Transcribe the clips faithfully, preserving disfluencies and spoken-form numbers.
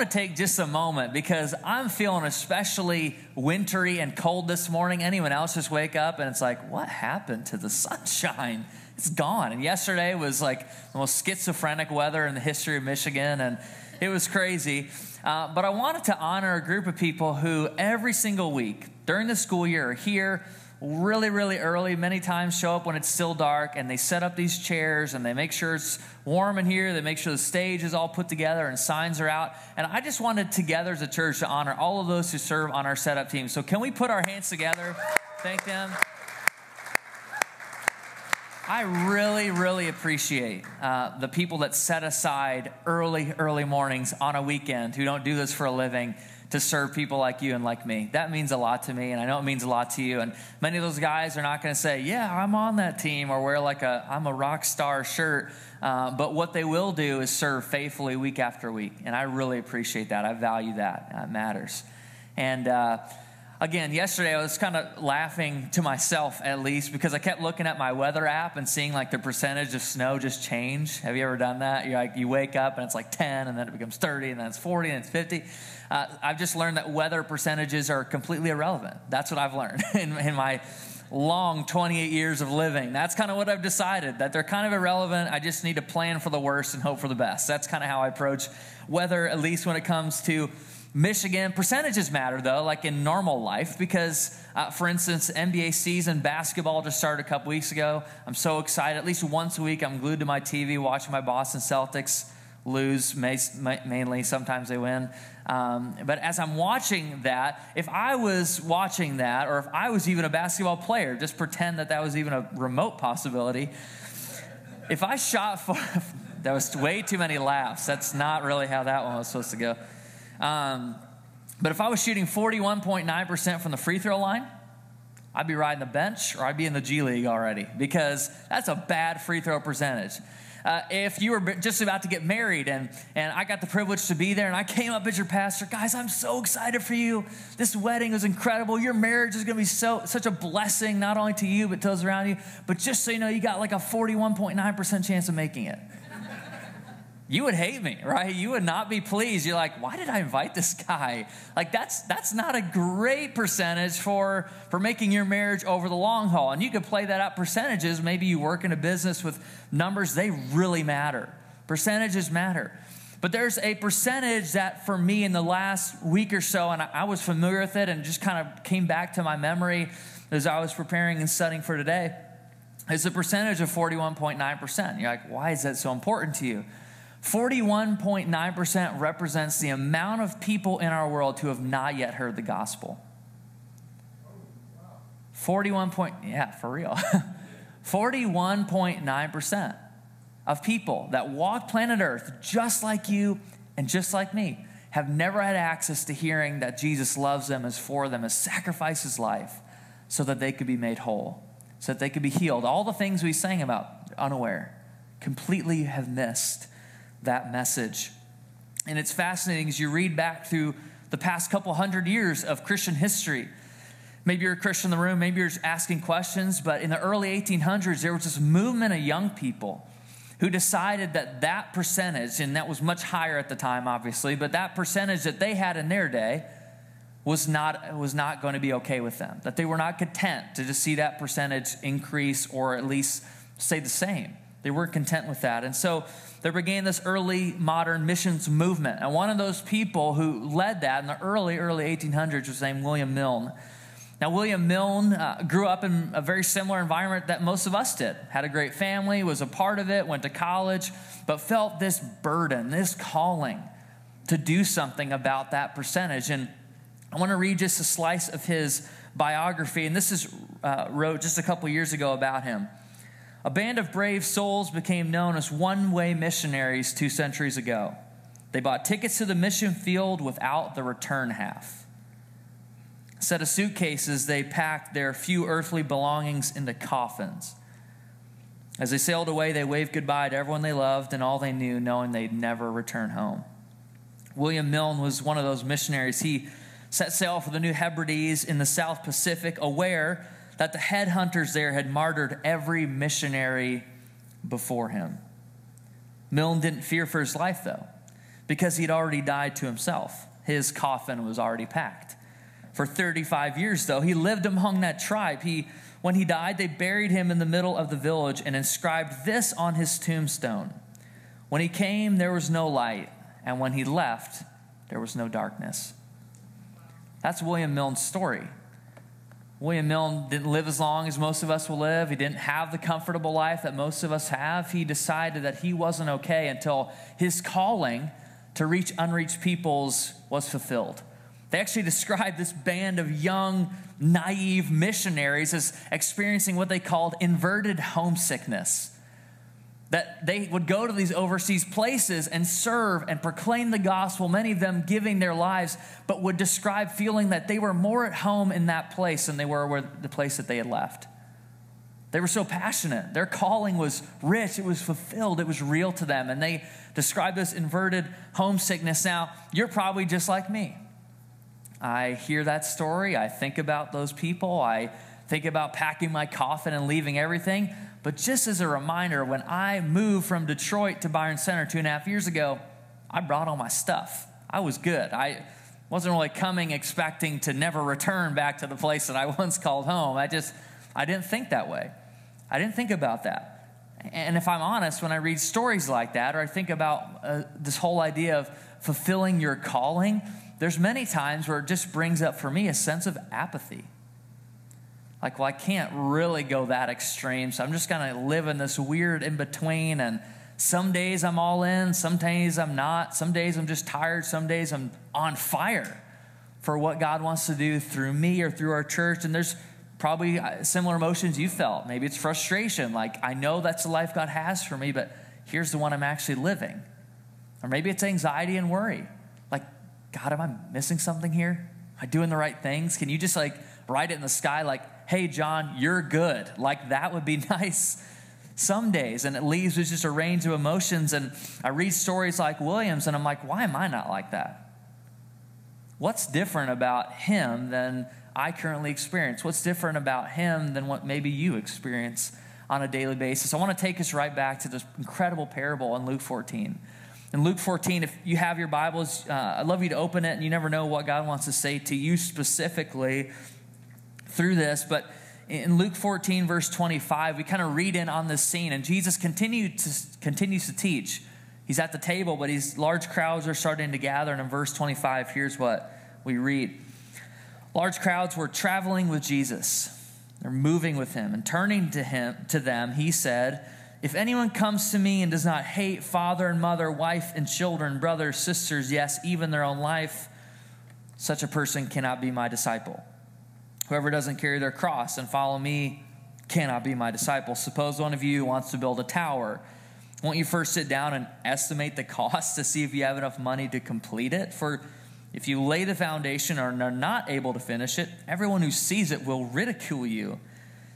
to take just a moment because I'm feeling especially wintry and cold this morning. Anyone else just wake up and it's like, what happened to the sunshine? It's gone. And yesterday was like the most schizophrenic weather in the history of Michigan, and it was crazy. Uh, but I wanted to honor a group of people who every single week during the school year are here really, really early, many times show up when it's still dark, and they set up these chairs, and they make sure it's warm in here, they make sure the stage is all put together, and signs are out. And I just wanted together as a church to honor all of those who serve on our setup team. So can we put our hands together, thank them? I really, really appreciate uh, the people that set aside early, early mornings on a weekend who don't do this for a living to serve people like you and like me. That means a lot to me, and I know it means a lot to you. And many of those guys are not going to say, yeah, I'm on that team, or wear like a I'm a rock star shirt. Uh, but what they will do is serve faithfully week after week. And I really appreciate that. I value that. That matters. And uh Again, yesterday I was kind of laughing to myself, at least, because I kept looking at my weather app and seeing like the percentage of snow just change. Have you ever done that? You're like, you wake up and it's like ten, and then it becomes thirty, and then it's forty, and it's fifty. Uh, I've just learned that weather percentages are completely irrelevant. That's what I've learned in, in my long twenty-eight years of living. That's kind of what I've decided, that they're kind of irrelevant. I just need to plan for the worst and hope for the best. That's kind of how I approach weather, at least when it comes to Michigan. Percentages matter, though, like in normal life, because, uh, for instance, N B A season basketball just started a couple weeks ago. I'm so excited. At least once a week, I'm glued to my T V watching my Boston Celtics lose, mainly. Sometimes they win. Um, but as I'm watching that, if I was watching that, or if I was even a basketball player, just pretend that that was even a remote possibility, if I shot for... that was way too many laughs. That's not really how that one was supposed to go. Um, but if I was shooting forty-one point nine percent from the free throw line, I'd be riding the bench, or I'd be in the G League already, because that's a bad free throw percentage. Uh, if you were just about to get married, and, and I got the privilege to be there, and I came up as your pastor, guys, I'm so excited for you. This wedding was incredible. Your marriage is going to be so such a blessing, not only to you, but to those around you. But just so you know, you got like a forty-one point nine percent chance of making it. You would hate me, right? You would not be pleased. You're like, why did I invite this guy? Like, that's that's not a great percentage for, for making your marriage over the long haul. And you could play that out percentages. Maybe you work in a business with numbers. They really matter. Percentages matter. But there's a percentage that for me in the last week or so, and I, I was familiar with it and just kind of came back to my memory as I was preparing and studying for today. It's a percentage of forty-one point nine percent. You're like, why is that so important to you? forty-one point nine percent represents the amount of people in our world who have not yet heard the gospel. forty-one point, yeah, for real. forty-one point nine percent of people that walk planet Earth just like you and just like me have never had access to hearing that Jesus loves them, is for them, has sacrificed his life so that they could be made whole, so that they could be healed. All the things we sang about, unaware, completely have missed that message. And it's fascinating as you read back through the past couple hundred years of Christian history. Maybe you're a Christian in the room, maybe you're just asking questions, but in the early eighteen hundreds, there was this movement of young people who decided that that percentage, and that was much higher at the time, obviously, but that percentage that they had in their day was not, was not going to be okay with them, that they were not content to just see that percentage increase or at least stay the same. They weren't content with that. And so there began this early modern missions movement. And one of those people who led that in the early, early eighteen hundreds was named William Milne. Now, William Milne uh, grew up in a very similar environment that most of us did. Had a great family, was a part of it, went to college, but felt this burden, this calling to do something about that percentage. And I want to read just a slice of his biography. And this is uh, wrote just a couple years ago about him. A band of brave souls became known as one-way missionaries two centuries ago. They bought tickets to the mission field without the return half. Instead of suitcases, they packed their few earthly belongings into coffins. As they sailed away, they waved goodbye to everyone they loved and all they knew, knowing they'd never return home. William Milne was one of those missionaries. He set sail for the New Hebrides in the South Pacific, aware that the headhunters there had martyred every missionary before him. Milne didn't fear for his life, though, because he'd already died to himself. His coffin was already packed. For thirty-five years, though, he lived among that tribe. He, when he died, they buried him in the middle of the village and inscribed this on his tombstone. When he came, there was no light, and when he left, there was no darkness. That's William Milne's story. William Milne didn't live as long as most of us will live. He didn't have the comfortable life that most of us have. He decided that he wasn't okay until his calling to reach unreached peoples was fulfilled. They actually described this band of young, naive missionaries as experiencing what they called inverted homesickness. That they would go to these overseas places and serve and proclaim the gospel, many of them giving their lives, but would describe feeling that they were more at home in that place than they were with the place that they had left. They were so passionate. Their calling was rich. It was fulfilled. It was real to them. And they described this inverted homesickness. Now, you're probably just like me. I hear that story. I think about those people. I think about packing my coffin and leaving everything. But just as a reminder, when I moved from Detroit to Byron Center two and a half years ago, I brought all my stuff. I was good. I wasn't really coming expecting to never return back to the place that I once called home. I just, I didn't think that way. I didn't think about that. And if I'm honest, when I read stories like that, or I think about uh, this whole idea of fulfilling your calling, there's many times where it just brings up for me a sense of apathy. Like, well, I can't really go that extreme, so I'm just going to live in this weird in-between, and some days I'm all in, some days I'm not, some days I'm just tired, some days I'm on fire for what God wants to do through me or through our church. And there's probably similar emotions you felt. Maybe it's frustration, like, I know that's the life God has for me, but here's the one I'm actually living. Or maybe it's anxiety and worry. Like, God, am I missing something here? Am I doing the right things? Can you just, like, write it in the sky, like, hey, John, you're good. Like, that would be nice some days. And it leaves with just a range of emotions. And I read stories like William's, and I'm like, why am I not like that? What's different about him than I currently experience? What's different about him than what maybe you experience on a daily basis? I want to take us right back to this incredible parable in Luke fourteen. In Luke fourteen, if you have your Bibles, uh, I'd love you to open it, and you never know what God wants to say to you specifically through this, but in Luke fourteen, verse twenty-five, we kind of read in on this scene, and Jesus continued to, continues to teach. He's at the table, but these large crowds are starting to gather, and in verse twenty-five, here's what we read. Large crowds were traveling with Jesus. They're moving with him, and turning to him to them, he said, if anyone comes to me and does not hate father and mother, wife and children, brothers, sisters, yes, even their own life, such a person cannot be my disciple. Whoever doesn't carry their cross and follow me cannot be my disciple. Suppose one of you wants to build a tower. Won't you first sit down and estimate the cost to see if you have enough money to complete it? For if you lay the foundation and are not able to finish it, everyone who sees it will ridicule you,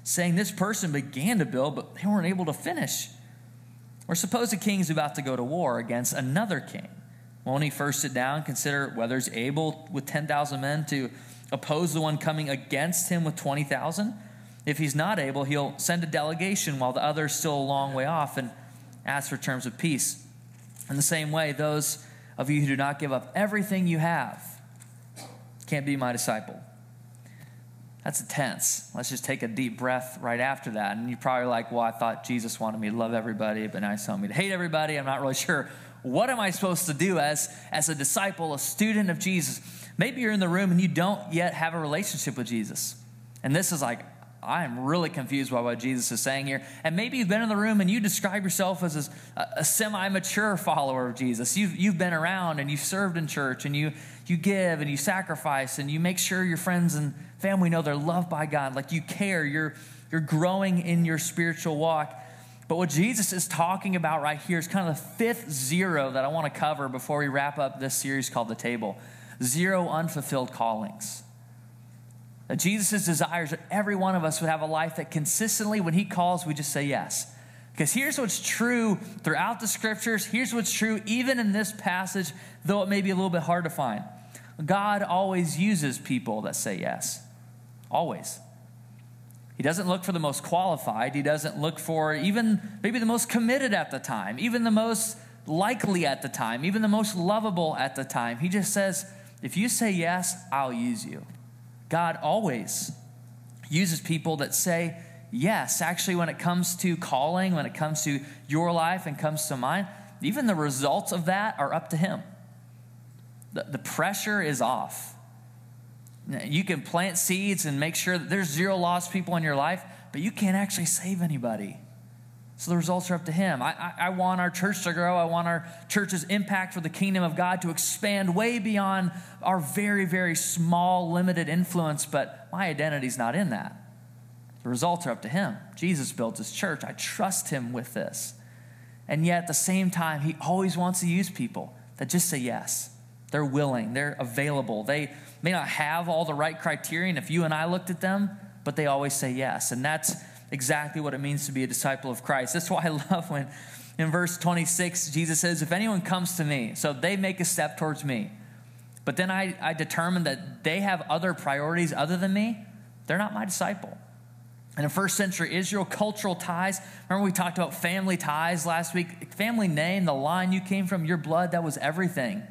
saying this person began to build, but they weren't able to finish. Or suppose a king is about to go to war against another king. Won't he first sit down, consider whether he's able with ten thousand men to oppose the one coming against him with twenty thousand. If he's not able, he'll send a delegation while the other's still a long way off and ask for terms of peace. In the same way, those of you who do not give up everything you have can't be my disciple. That's intense. Let's just take a deep breath right after that. And you're probably like, well, I thought Jesus wanted me to love everybody, but now he's telling me to hate everybody. I'm not really sure. What am I supposed to do as, as a disciple, a student of Jesus? Maybe you're in the room and you don't yet have a relationship with Jesus. And this is like, I am really confused by what Jesus is saying here. And maybe you've been in the room and you describe yourself as a, a semi-mature follower of Jesus. You've, you've been around and you've served in church and you, you give and you sacrifice and you make sure your friends and family know they're loved by God. Like you care, you're, you're growing in your spiritual walk. But what Jesus is talking about right here is kind of the fifth zero that I want to cover before we wrap up this series called The Table. Zero unfulfilled callings. That Jesus' desires that every one of us would have a life that consistently when he calls, we just say yes. Because here's what's true throughout the scriptures. Here's what's true even in this passage, though it may be a little bit hard to find. God always uses people that say yes. Always. He doesn't look for the most qualified. He doesn't look for even maybe the most committed at the time, even the most likely at the time, even the most lovable at the time. He just says, if you say yes, I'll use you. God always uses people that say yes. Actually, when it comes to calling, when it comes to your life and comes to mine, even the results of that are up to him. The, the pressure is off. You can plant seeds and make sure that there's zero lost people in your life, but you can't actually save anybody. So the results are up to him. I, I, I want our church to grow. I want our church's impact for the kingdom of God to expand way beyond our very, very small, limited influence, but my identity's not in that. The results are up to him. Jesus built his church. I trust him with this. And yet at the same time, he always wants to use people that just say yes. They're willing. They're available. They may not have all the right criterion if you and I looked at them, but they always say yes. And that's exactly what it means to be a disciple of Christ. That's why I love when in verse twenty-six, Jesus says, if anyone comes to me, so they make a step towards me, but then I, I determine that they have other priorities other than me, they're not my disciple. And in first century Israel, cultural ties, remember we talked about family ties last week, family name, the line you came from, your blood, that was everything.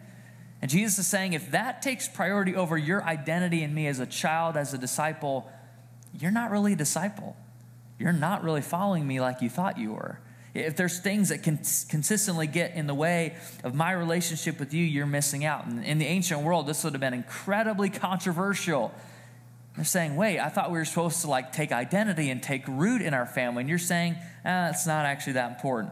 And Jesus is saying, if that takes priority over your identity in me as a child, as a disciple, you're not really a disciple. You're not really following me like you thought you were. If there's things that can consistently get in the way of my relationship with you, you're missing out. And in the ancient world, this would have been incredibly controversial. They're saying, wait, I thought we were supposed to like take identity and take root in our family. And you're saying, ah, it's not actually that important.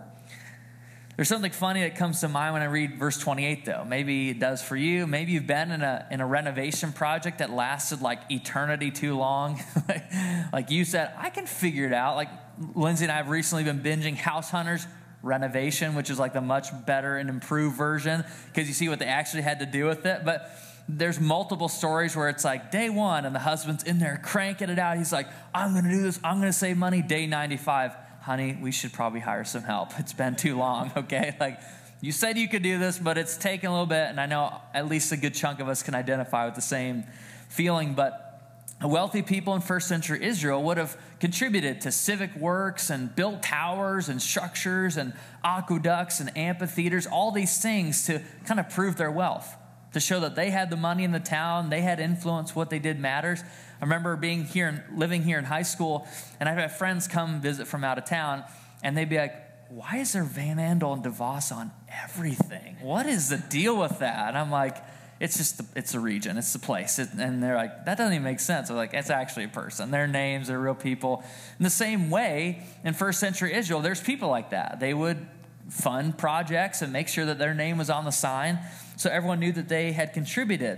There's something funny that comes to mind when I read verse twenty-eight, though. Maybe it does for you. Maybe you've been in a in a renovation project that lasted like eternity too long. like, like you said, I can figure it out. Like Lindsay and I have recently been binging House Hunters Renovation, which is like the much better and improved version because you see what they actually had to do with it. But there's multiple stories where it's like day one and the husband's in there cranking it out. He's like, I'm going to do this. I'm going to save money. Day ninety-five. Honey, we should probably hire some help. It's been too long, okay? Like, you said you could do this, but it's taken a little bit, and I know at least a good chunk of us can identify with the same feeling, but wealthy people in first century Israel would have contributed to civic works and built towers and structures and aqueducts and amphitheaters, all these things to kind of prove their wealth, to show that they had the money in the town, they had influence, what they did matters. I remember being here and living here in high school, and I'd have friends come visit from out of town, and they'd be like, why is there Van Andel and DeVos on everything? What is the deal with that? And I'm like, it's just, the, it's the region, it's the place. It, and they're like, that doesn't even make sense. I was like, it's actually a person. Their names, they're real people. In the same way, in first century Israel, there's people like that. They would fund projects and make sure that their name was on the sign so everyone knew that they had contributed.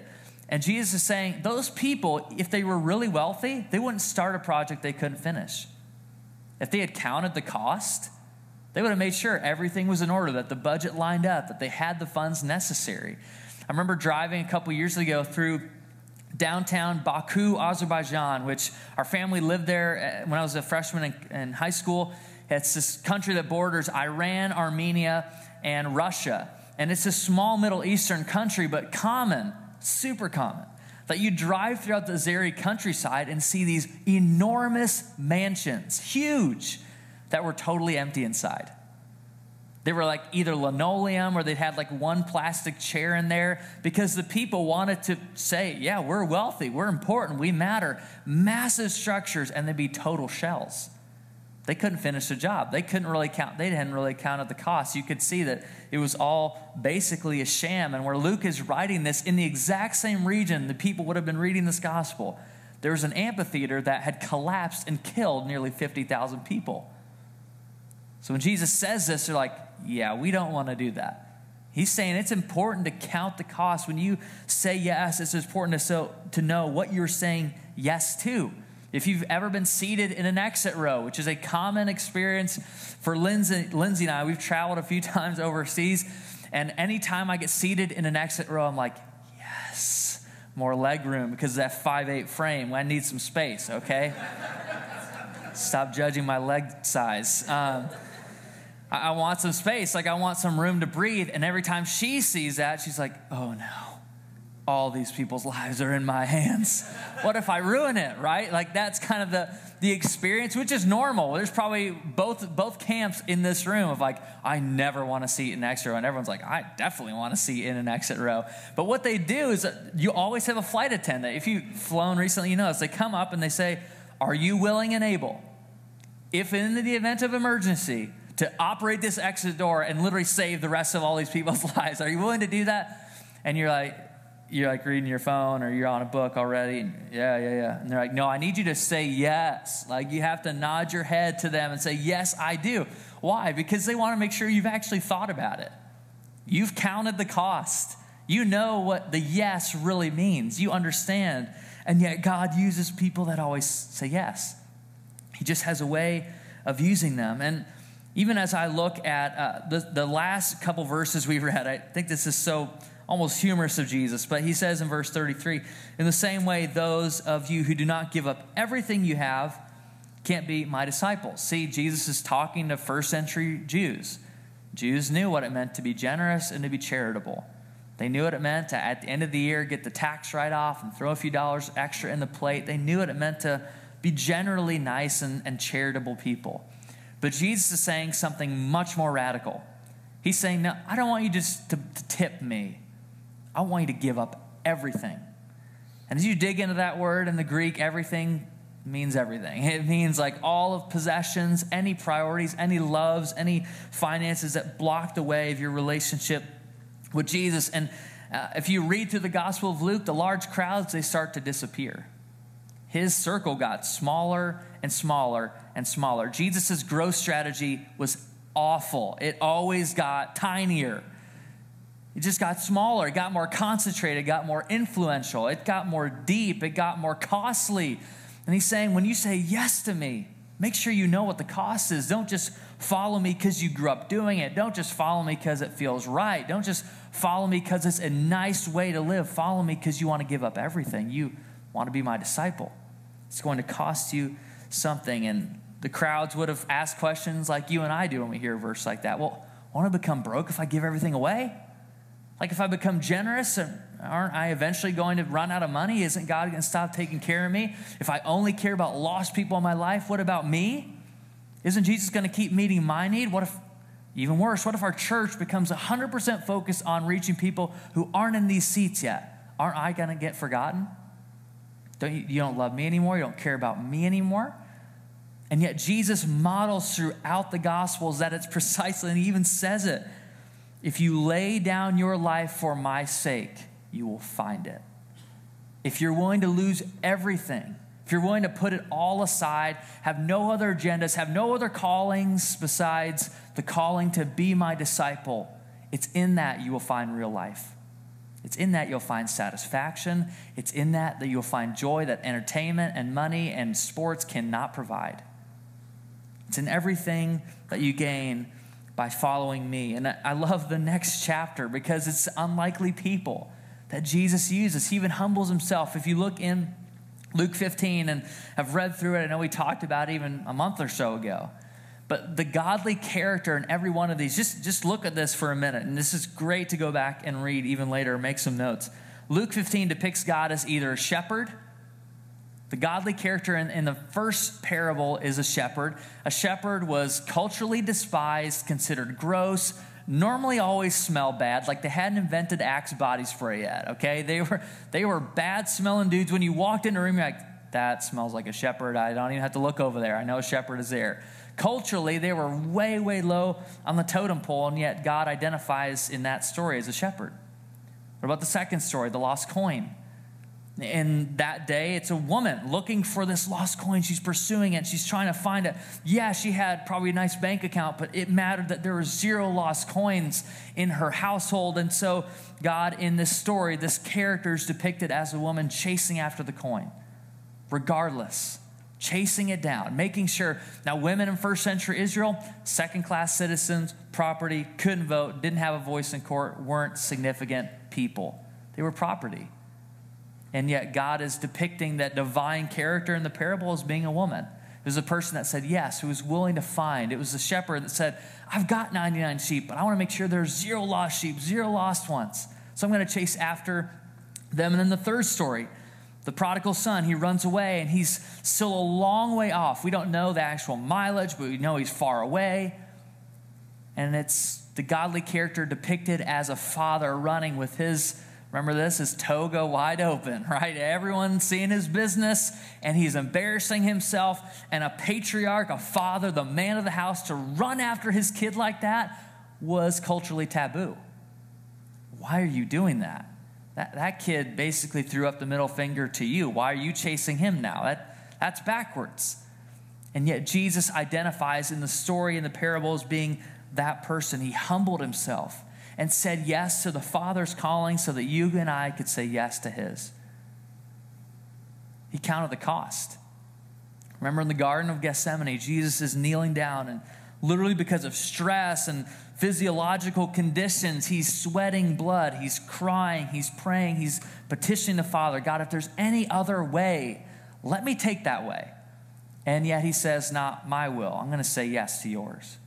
And Jesus is saying, those people, if they were really wealthy, they wouldn't start a project they couldn't finish. If they had counted the cost, they would have made sure everything was in order, that the budget lined up, that they had the funds necessary. I remember driving a couple years ago through downtown Baku, Azerbaijan, which our family lived there when I was a freshman in, in high school. It's this country that borders Iran, Armenia, and Russia. And it's a small Middle Eastern country, but common. Super common that you drive throughout the Azeri countryside and see these enormous mansions, huge, that were totally empty inside. They were like either linoleum or they'd had like one plastic chair in there because the people wanted to say, yeah, we're wealthy, we're important, we matter. Massive structures, and they'd be total shells. They couldn't finish the job. They couldn't really count. They hadn't really counted the cost. You could see that it was all basically a sham. And where Luke is writing this, in the exact same region, the people would have been reading this gospel. There was an amphitheater that had collapsed and killed nearly fifty thousand people. So when Jesus says this, they're like, yeah, we don't want to do that. He's saying it's important to count the cost. When you say yes, it's important to, so, to know what you're saying yes to. If you've ever been seated in an exit row, which is a common experience for Lindsay, Lindsay and I, we've traveled a few times overseas, and anytime I get seated in an exit row, I'm like, yes, more leg room because of that five eight frame. I need some space, okay? Stop judging my leg size. Um, I, I want some space. Like, I want some room to breathe, and every time she sees that, she's like, oh, no. all these people's lives are in my hands. What if I ruin it, right? Like, that's kind of the, the experience, which is normal. There's probably both both camps in this room of like, I never want to seat an exit row. And everyone's like, I definitely want to seat in an exit row. But what they do is you always have a flight attendant. If you've flown recently, you know this. They come up and they say, are you willing and able, if in the event of emergency, to operate this exit door and literally save the rest of all these people's lives? Are you willing to do that? And you're like, you're like reading your phone or you're on a book already. Yeah, yeah, yeah. And they're like, no, I need you to say yes. Like, you have to nod your head to them and say, yes, I do. Why? Because they want to make sure you've actually thought about it. You've counted the cost. You know what the yes really means. You understand. And yet God uses people that always say yes. He just has a way of using them. And even as I look at uh, the, the last couple verses we read, I think this is so almost humorous of Jesus, but he says in verse thirty-three, in the same way, those of you who do not give up everything you have can't be my disciples. See, Jesus is talking to first century Jews. Jews knew what it meant to be generous and to be charitable. They knew what it meant to, at the end of the year, get the tax write-off and throw a few dollars extra in the plate. They knew what it meant to be generally nice and, and charitable people. But Jesus is saying something much more radical. He's saying, no, I don't want you just to, to tip me. I want you to give up everything. And as you dig into that word in the Greek, everything means everything. It means like all of possessions, any priorities, any loves, any finances that block the way of your relationship with Jesus. And uh, if you read through the Gospel of Luke, the large crowds, they start to disappear. His circle got smaller and smaller and smaller. Jesus's growth strategy was awful. It always got tinier. It just got smaller. It got more concentrated. It got more influential. It got more deep. It got more costly. And he's saying, when you say yes to me, make sure you know what the cost is. Don't just follow me because you grew up doing it. Don't just follow me because it feels right. Don't just follow me because it's a nice way to live. Follow me because you want to give up everything. You want to be my disciple. It's going to cost you something. And the crowds would have asked questions like you and I do when we hear a verse like that. Well, won't I become broke if I give everything away? Like, if I become generous, aren't I eventually going to run out of money? Isn't God going to stop taking care of me? If I only care about lost people in my life, what about me? Isn't Jesus going to keep meeting my need? What if, even worse, what if our church becomes one hundred percent focused on reaching people who aren't in these seats yet? Aren't I going to get forgotten? Don't you, you don't love me anymore? You don't care about me anymore? And yet Jesus models throughout the Gospels that it's precisely, and he even says it, if you lay down your life for my sake, you will find it. If you're willing to lose everything, if you're willing to put it all aside, have no other agendas, have no other callings besides the calling to be my disciple, it's in that you will find real life. It's in that you'll find satisfaction. It's in that that you'll find joy that entertainment and money and sports cannot provide. It's in everything that you gain by following me. And I love the next chapter because it's unlikely people that Jesus uses. He even humbles himself. If you look in Luke fifteen, and I've read through it, I know we talked about it even a month or so ago, but the godly character in every one of these, just, just look at this for a minute, and this is great to go back and read even later, make some notes. Luke fifteen depicts God as either a shepherd. The godly character in, in the first parable is a shepherd. A shepherd was culturally despised, considered gross, normally always smelled bad, like they hadn't invented Axe body spray yet, okay? They were they were bad-smelling dudes. When you walked in the room, you're like, that smells like a shepherd. I don't even have to look over there. I know a shepherd is there. Culturally, they were way, way low on the totem pole, and yet God identifies in that story as a shepherd. What about the second story, the lost coin? In that day, it's a woman looking for this lost coin. She's pursuing it. She's trying to find it. Yeah, she had probably a nice bank account, but it mattered that there were zero lost coins in her household. And so God, in this story, this character is depicted as a woman chasing after the coin, regardless, chasing it down, making sure. Now, women in first century Israel, second-class citizens, property, couldn't vote, didn't have a voice in court, weren't significant people. They were property. And yet God is depicting that divine character in the parable as being a woman. It was a person that said yes, who was willing to find. It was the shepherd that said, I've got ninety-nine sheep, but I want to make sure there's zero lost sheep, zero lost ones. So I'm going to chase after them. And then the third story, the prodigal son, he runs away and he's still a long way off. We don't know the actual mileage, but we know he's far away. And it's the godly character depicted as a father running with his, remember this, his toga wide open, right? Everyone's seeing his business and he's embarrassing himself, and a patriarch, a father, the man of the house, to run after his kid like that was culturally taboo. Why are you doing that? That that kid basically threw up the middle finger to you. Why are you chasing him now? That that's backwards. And yet Jesus identifies in the story, in the parable, as being that person. He humbled himself and said yes to the Father's calling so that you and I could say yes to his. He counted the cost. Remember in the Garden of Gethsemane, Jesus is kneeling down, and literally because of stress and physiological conditions, he's sweating blood, he's crying, he's praying, he's petitioning the Father, God, if there's any other way, let me take that way. And yet he says, not my will. I'm going to say yes to yours.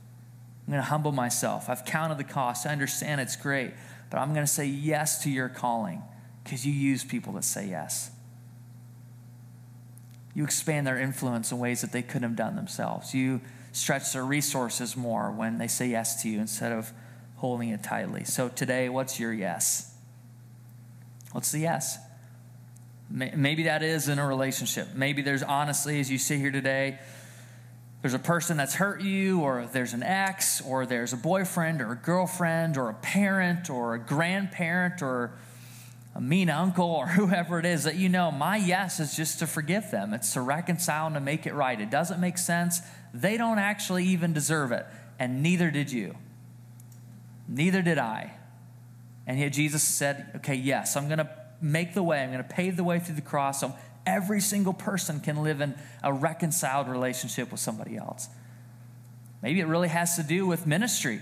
I'm going to humble myself. I've counted the cost. I understand it's great, but I'm going to say yes to your calling, because you use people that say yes. You expand their influence in ways that they couldn't have done themselves. You stretch their resources more when they say yes to you instead of holding it tightly. So today, what's your yes? What's the yes? Maybe that is in a relationship. Maybe there's, honestly, as you sit here today, there's a person that's hurt you, or there's an ex, or there's a boyfriend or a girlfriend or a parent or a grandparent or a mean uncle or whoever it is that you know, my yes is just to forgive them. It's to reconcile and to make it right. It doesn't make sense. They don't actually even deserve it, and neither did you. Neither did I. And yet Jesus said, okay, yes, I'm going to make the way. I'm going to pave the way through the cross. I'm Every single person can live in a reconciled relationship with somebody else. Maybe it really has to do with ministry.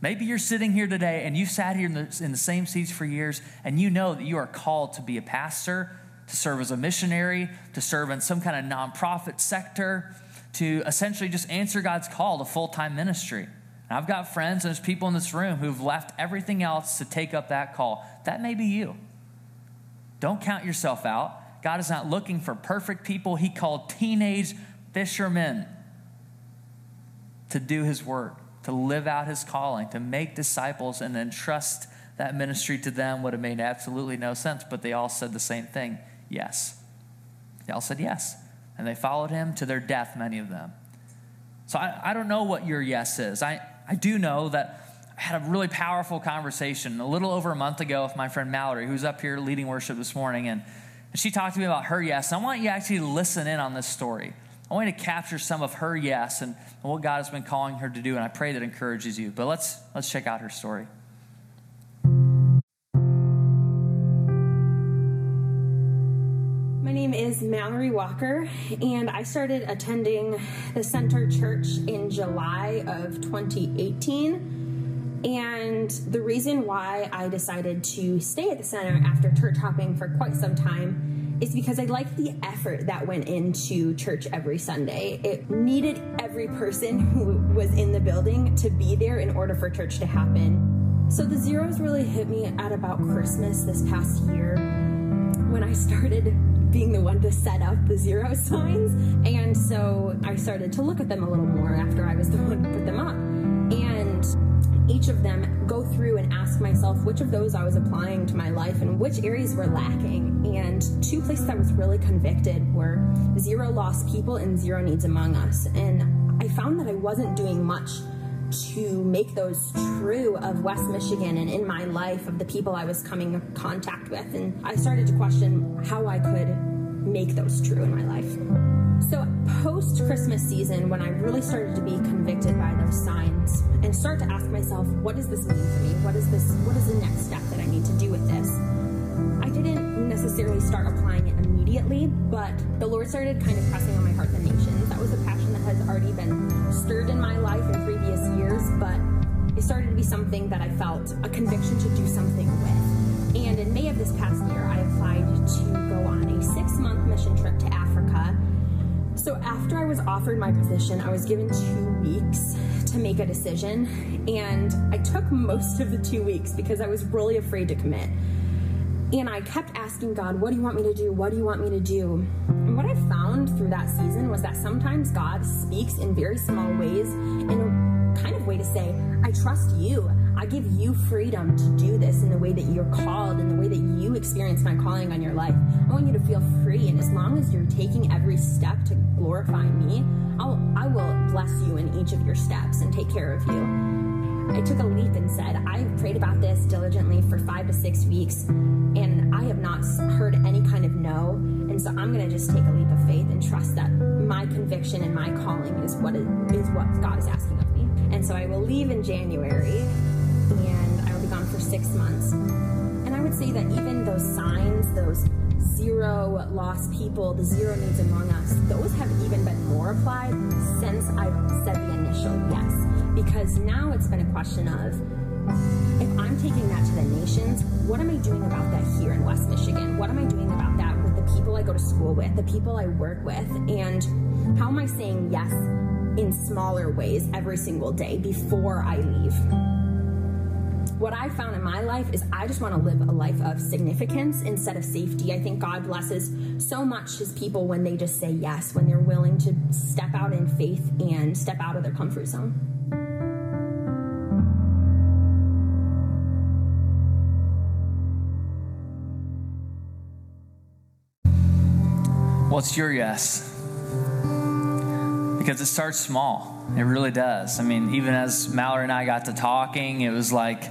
Maybe you're sitting here today and you've sat here in the, in the same seats for years, and you know that you are called to be a pastor, to serve as a missionary, to serve in some kind of nonprofit sector, to essentially just answer God's call to full-time ministry. And I've got friends, and there's people in this room who've left everything else to take up that call. That may be you. Don't count yourself out. God is not looking for perfect people. He called teenage fishermen to do his work, to live out his calling, to make disciples, and then trust that ministry to them would have made absolutely no sense, but they all said the same thing, yes. They all said yes, and they followed him to their death, many of them. So I, I don't know what your yes is. I, I do know that I had a really powerful conversation a little over a month ago with my friend Mallory, who's up here leading worship this morning, and she talked to me about her yes. And I want you actually to listen in on this story. I want you to capture some of her yes and what God has been calling her to do, and I pray that encourages you. But let's let's check out her story. My name is Mallory Walker, and I started attending the Center Church in July of twenty eighteen. And the reason why I decided to stay at the center after church hopping for quite some time is because I liked the effort that went into church every Sunday. It needed every person who was in the building to be there in order for church to happen. So the zeros really hit me at about Christmas this past year, when I started being the one to set up the zero signs. And so I started to look at them a little more after I was the one to put them up. And each of them, go through and ask myself which of those I was applying to my life and which areas were lacking. And two places I was really convicted were zero lost people and zero needs among us. And I found that I wasn't doing much to make those true of West Michigan and in my life of the people I was coming in contact with. And I started to question how I could make those true in my life. So post-Christmas season, when I really started to be convicted by those signs and start to ask myself, what does this mean for me? What is this? What is the next step that I need to do with this? I didn't necessarily start applying it immediately, but the Lord started kind of pressing on my heart the nations. That was a passion that has already been stirred in my life in previous years, but it started to be something that I felt a conviction to do something with. And in May of this past year, I applied to go on a six-month mission trip to Africa. So after I was offered my position, I was given two weeks to make a decision, and I took most of the two weeks because I was really afraid to commit. And I kept asking God, what do you want me to do? What do you want me to do? And what I found through that season was that sometimes God speaks in very small ways, in a kind of way to say, I trust you. I give you freedom to do this in the way that you're called, in the way that you experience my calling on your life. I want you to feel free. And as long as you're taking every step to glorify me, I'll, I will bless you in each of your steps and take care of you. I took a leap and said, I prayed about this diligently for five to six weeks, and I have not heard any kind of no, and so I'm going to just take a leap of faith and trust that my conviction and my calling is what is, is what God is asking of me. And so I will leave in January, and I will be gone for six months. And I would say that even those signs, those zero lost people, the zero needs among us, those have even been more applied since I've said the initial yes. Because now it's been a question of, if I'm taking that to the nations, what am I doing about that here in West Michigan? What am I doing about that with the people I go to school with, the people I work with? And how am I saying yes in smaller ways every single day before I leave? What I found in my life is I just want to live a life of significance instead of safety. I think God blesses so much his people when they just say yes, when they're willing to step out in faith and step out of their comfort zone. What's your yes? Because it starts small. It really does. I mean, even as Mallory and I got to talking, it was like,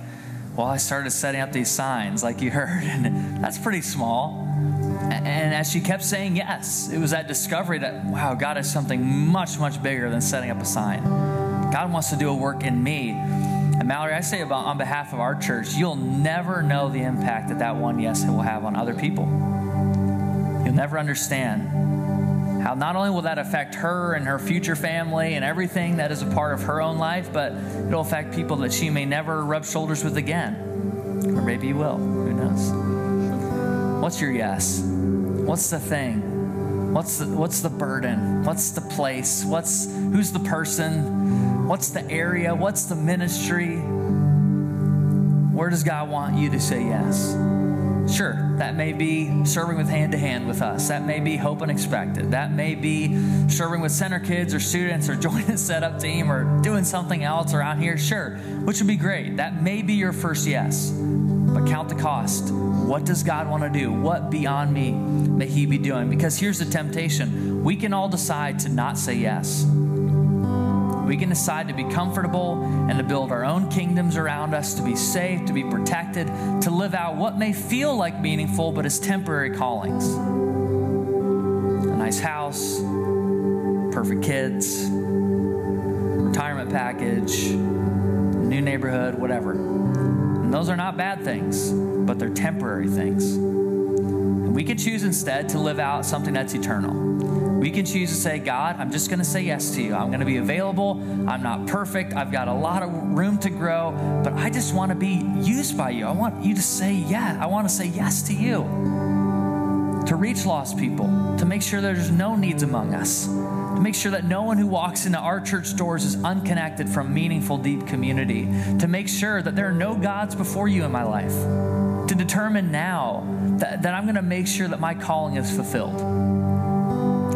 well, I started setting up these signs like you heard, and that's pretty small. And as she kept saying yes, it was that discovery that, wow, God is something much, much bigger than setting up a sign. God wants to do a work in me. And Mallory, I say about on behalf of our church, you'll never know the impact that that one yes will have on other people. You'll never understand how not only will that affect her and her future family and everything that is a part of her own life, but it'll affect people that she may never rub shoulders with again. Or maybe you will. Who knows? What's your yes? What's the thing? What's the, what's the burden? What's the place? What's who's the person? What's the area? What's the ministry? Where does God want you to say yes? Sure, that may be serving with hand-to-hand with us. That may be Hope and Expected. That may be serving with center kids or students or joining a setup team or doing something else around here, sure, which would be great. That may be your first yes, but count the cost. What does God want to do? What beyond me may he be doing? Because here's the temptation. We can all decide to not say yes. We can decide to be comfortable and to build our own kingdoms around us, to be safe, to be protected, to live out what may feel like meaningful, but is temporary callings. A nice house, perfect kids, retirement package, new neighborhood, whatever. And those are not bad things, but they're temporary things. And we can choose instead to live out something that's eternal. We can choose to say, God, I'm just going to say yes to you. I'm going to be available. I'm not perfect. I've got a lot of room to grow, but I just want to be used by you. I want you to say yes. I want to say yes to you, to reach lost people, to make sure there's no needs among us, to make sure that no one who walks into our church doors is unconnected from meaningful, deep community, to make sure that there are no gods before you in my life, to determine now that, that I'm going to make sure that my calling is fulfilled.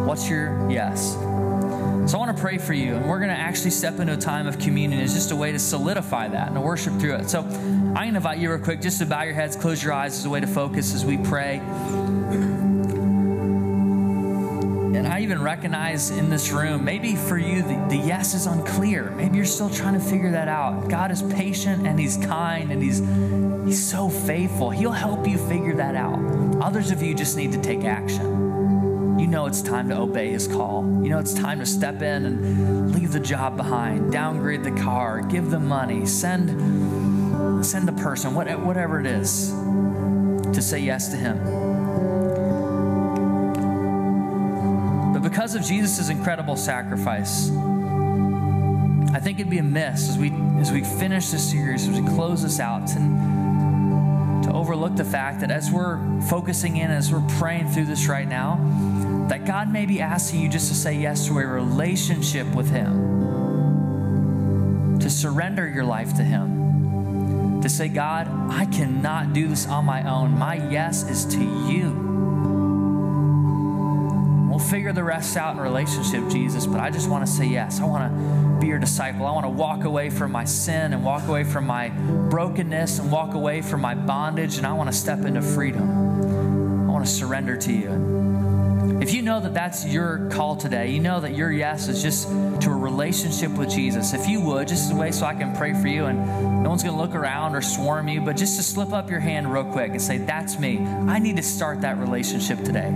What's your yes? So I want to pray for you, and we're going to actually step into a time of communion. It's just a way to solidify that and to worship through it. So I invite you real quick just to bow your heads, close your eyes as a way to focus as we pray. And I even recognize in this room, maybe for you, the, the yes is unclear. Maybe you're still trying to figure that out. God is patient, and he's kind, and he's, he's so faithful. He'll help you figure that out. Others of you just need to take action. You know it's time to obey his call. You know it's time to step in and leave the job behind, downgrade the car, give the money, send, send the person, whatever it is, to say yes to him. But because of Jesus' incredible sacrifice, I think it'd be amiss as we as we finish this series, as we close this out, to, to overlook the fact that as we're focusing in, as we're praying through this right now, that God may be asking you just to say yes to a relationship with him, to surrender your life to him, to say, God, I cannot do this on my own. My yes is to you. We'll figure the rest out in relationship, Jesus, but I just want to say yes. I want to be your disciple. I want to walk away from my sin and walk away from my brokenness and walk away from my bondage, and I want to step into freedom. I want to surrender to you. If you know that that's your call today, you know that your yes is just to a relationship with Jesus, if you would, just as a way so I can pray for you, and no one's going to look around or swarm you, but just to slip up your hand real quick and say, that's me. I need to start that relationship today.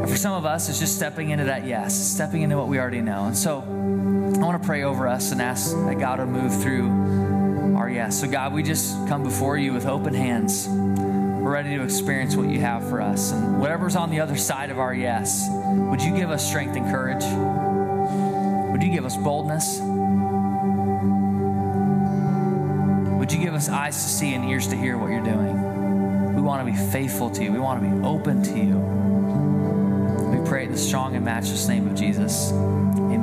And for some of us, it's just stepping into that yes, stepping into what we already know. And so I want to pray over us and ask that God to move through our yes. So God, we just come before you with open hands. We're ready to experience what you have for us. And whatever's on the other side of our yes, would you give us strength and courage? Would you give us boldness? Would you give us eyes to see and ears to hear what you're doing? We want to be faithful to you. We want to be open to you. We pray in the strong and matchless name of Jesus. Amen.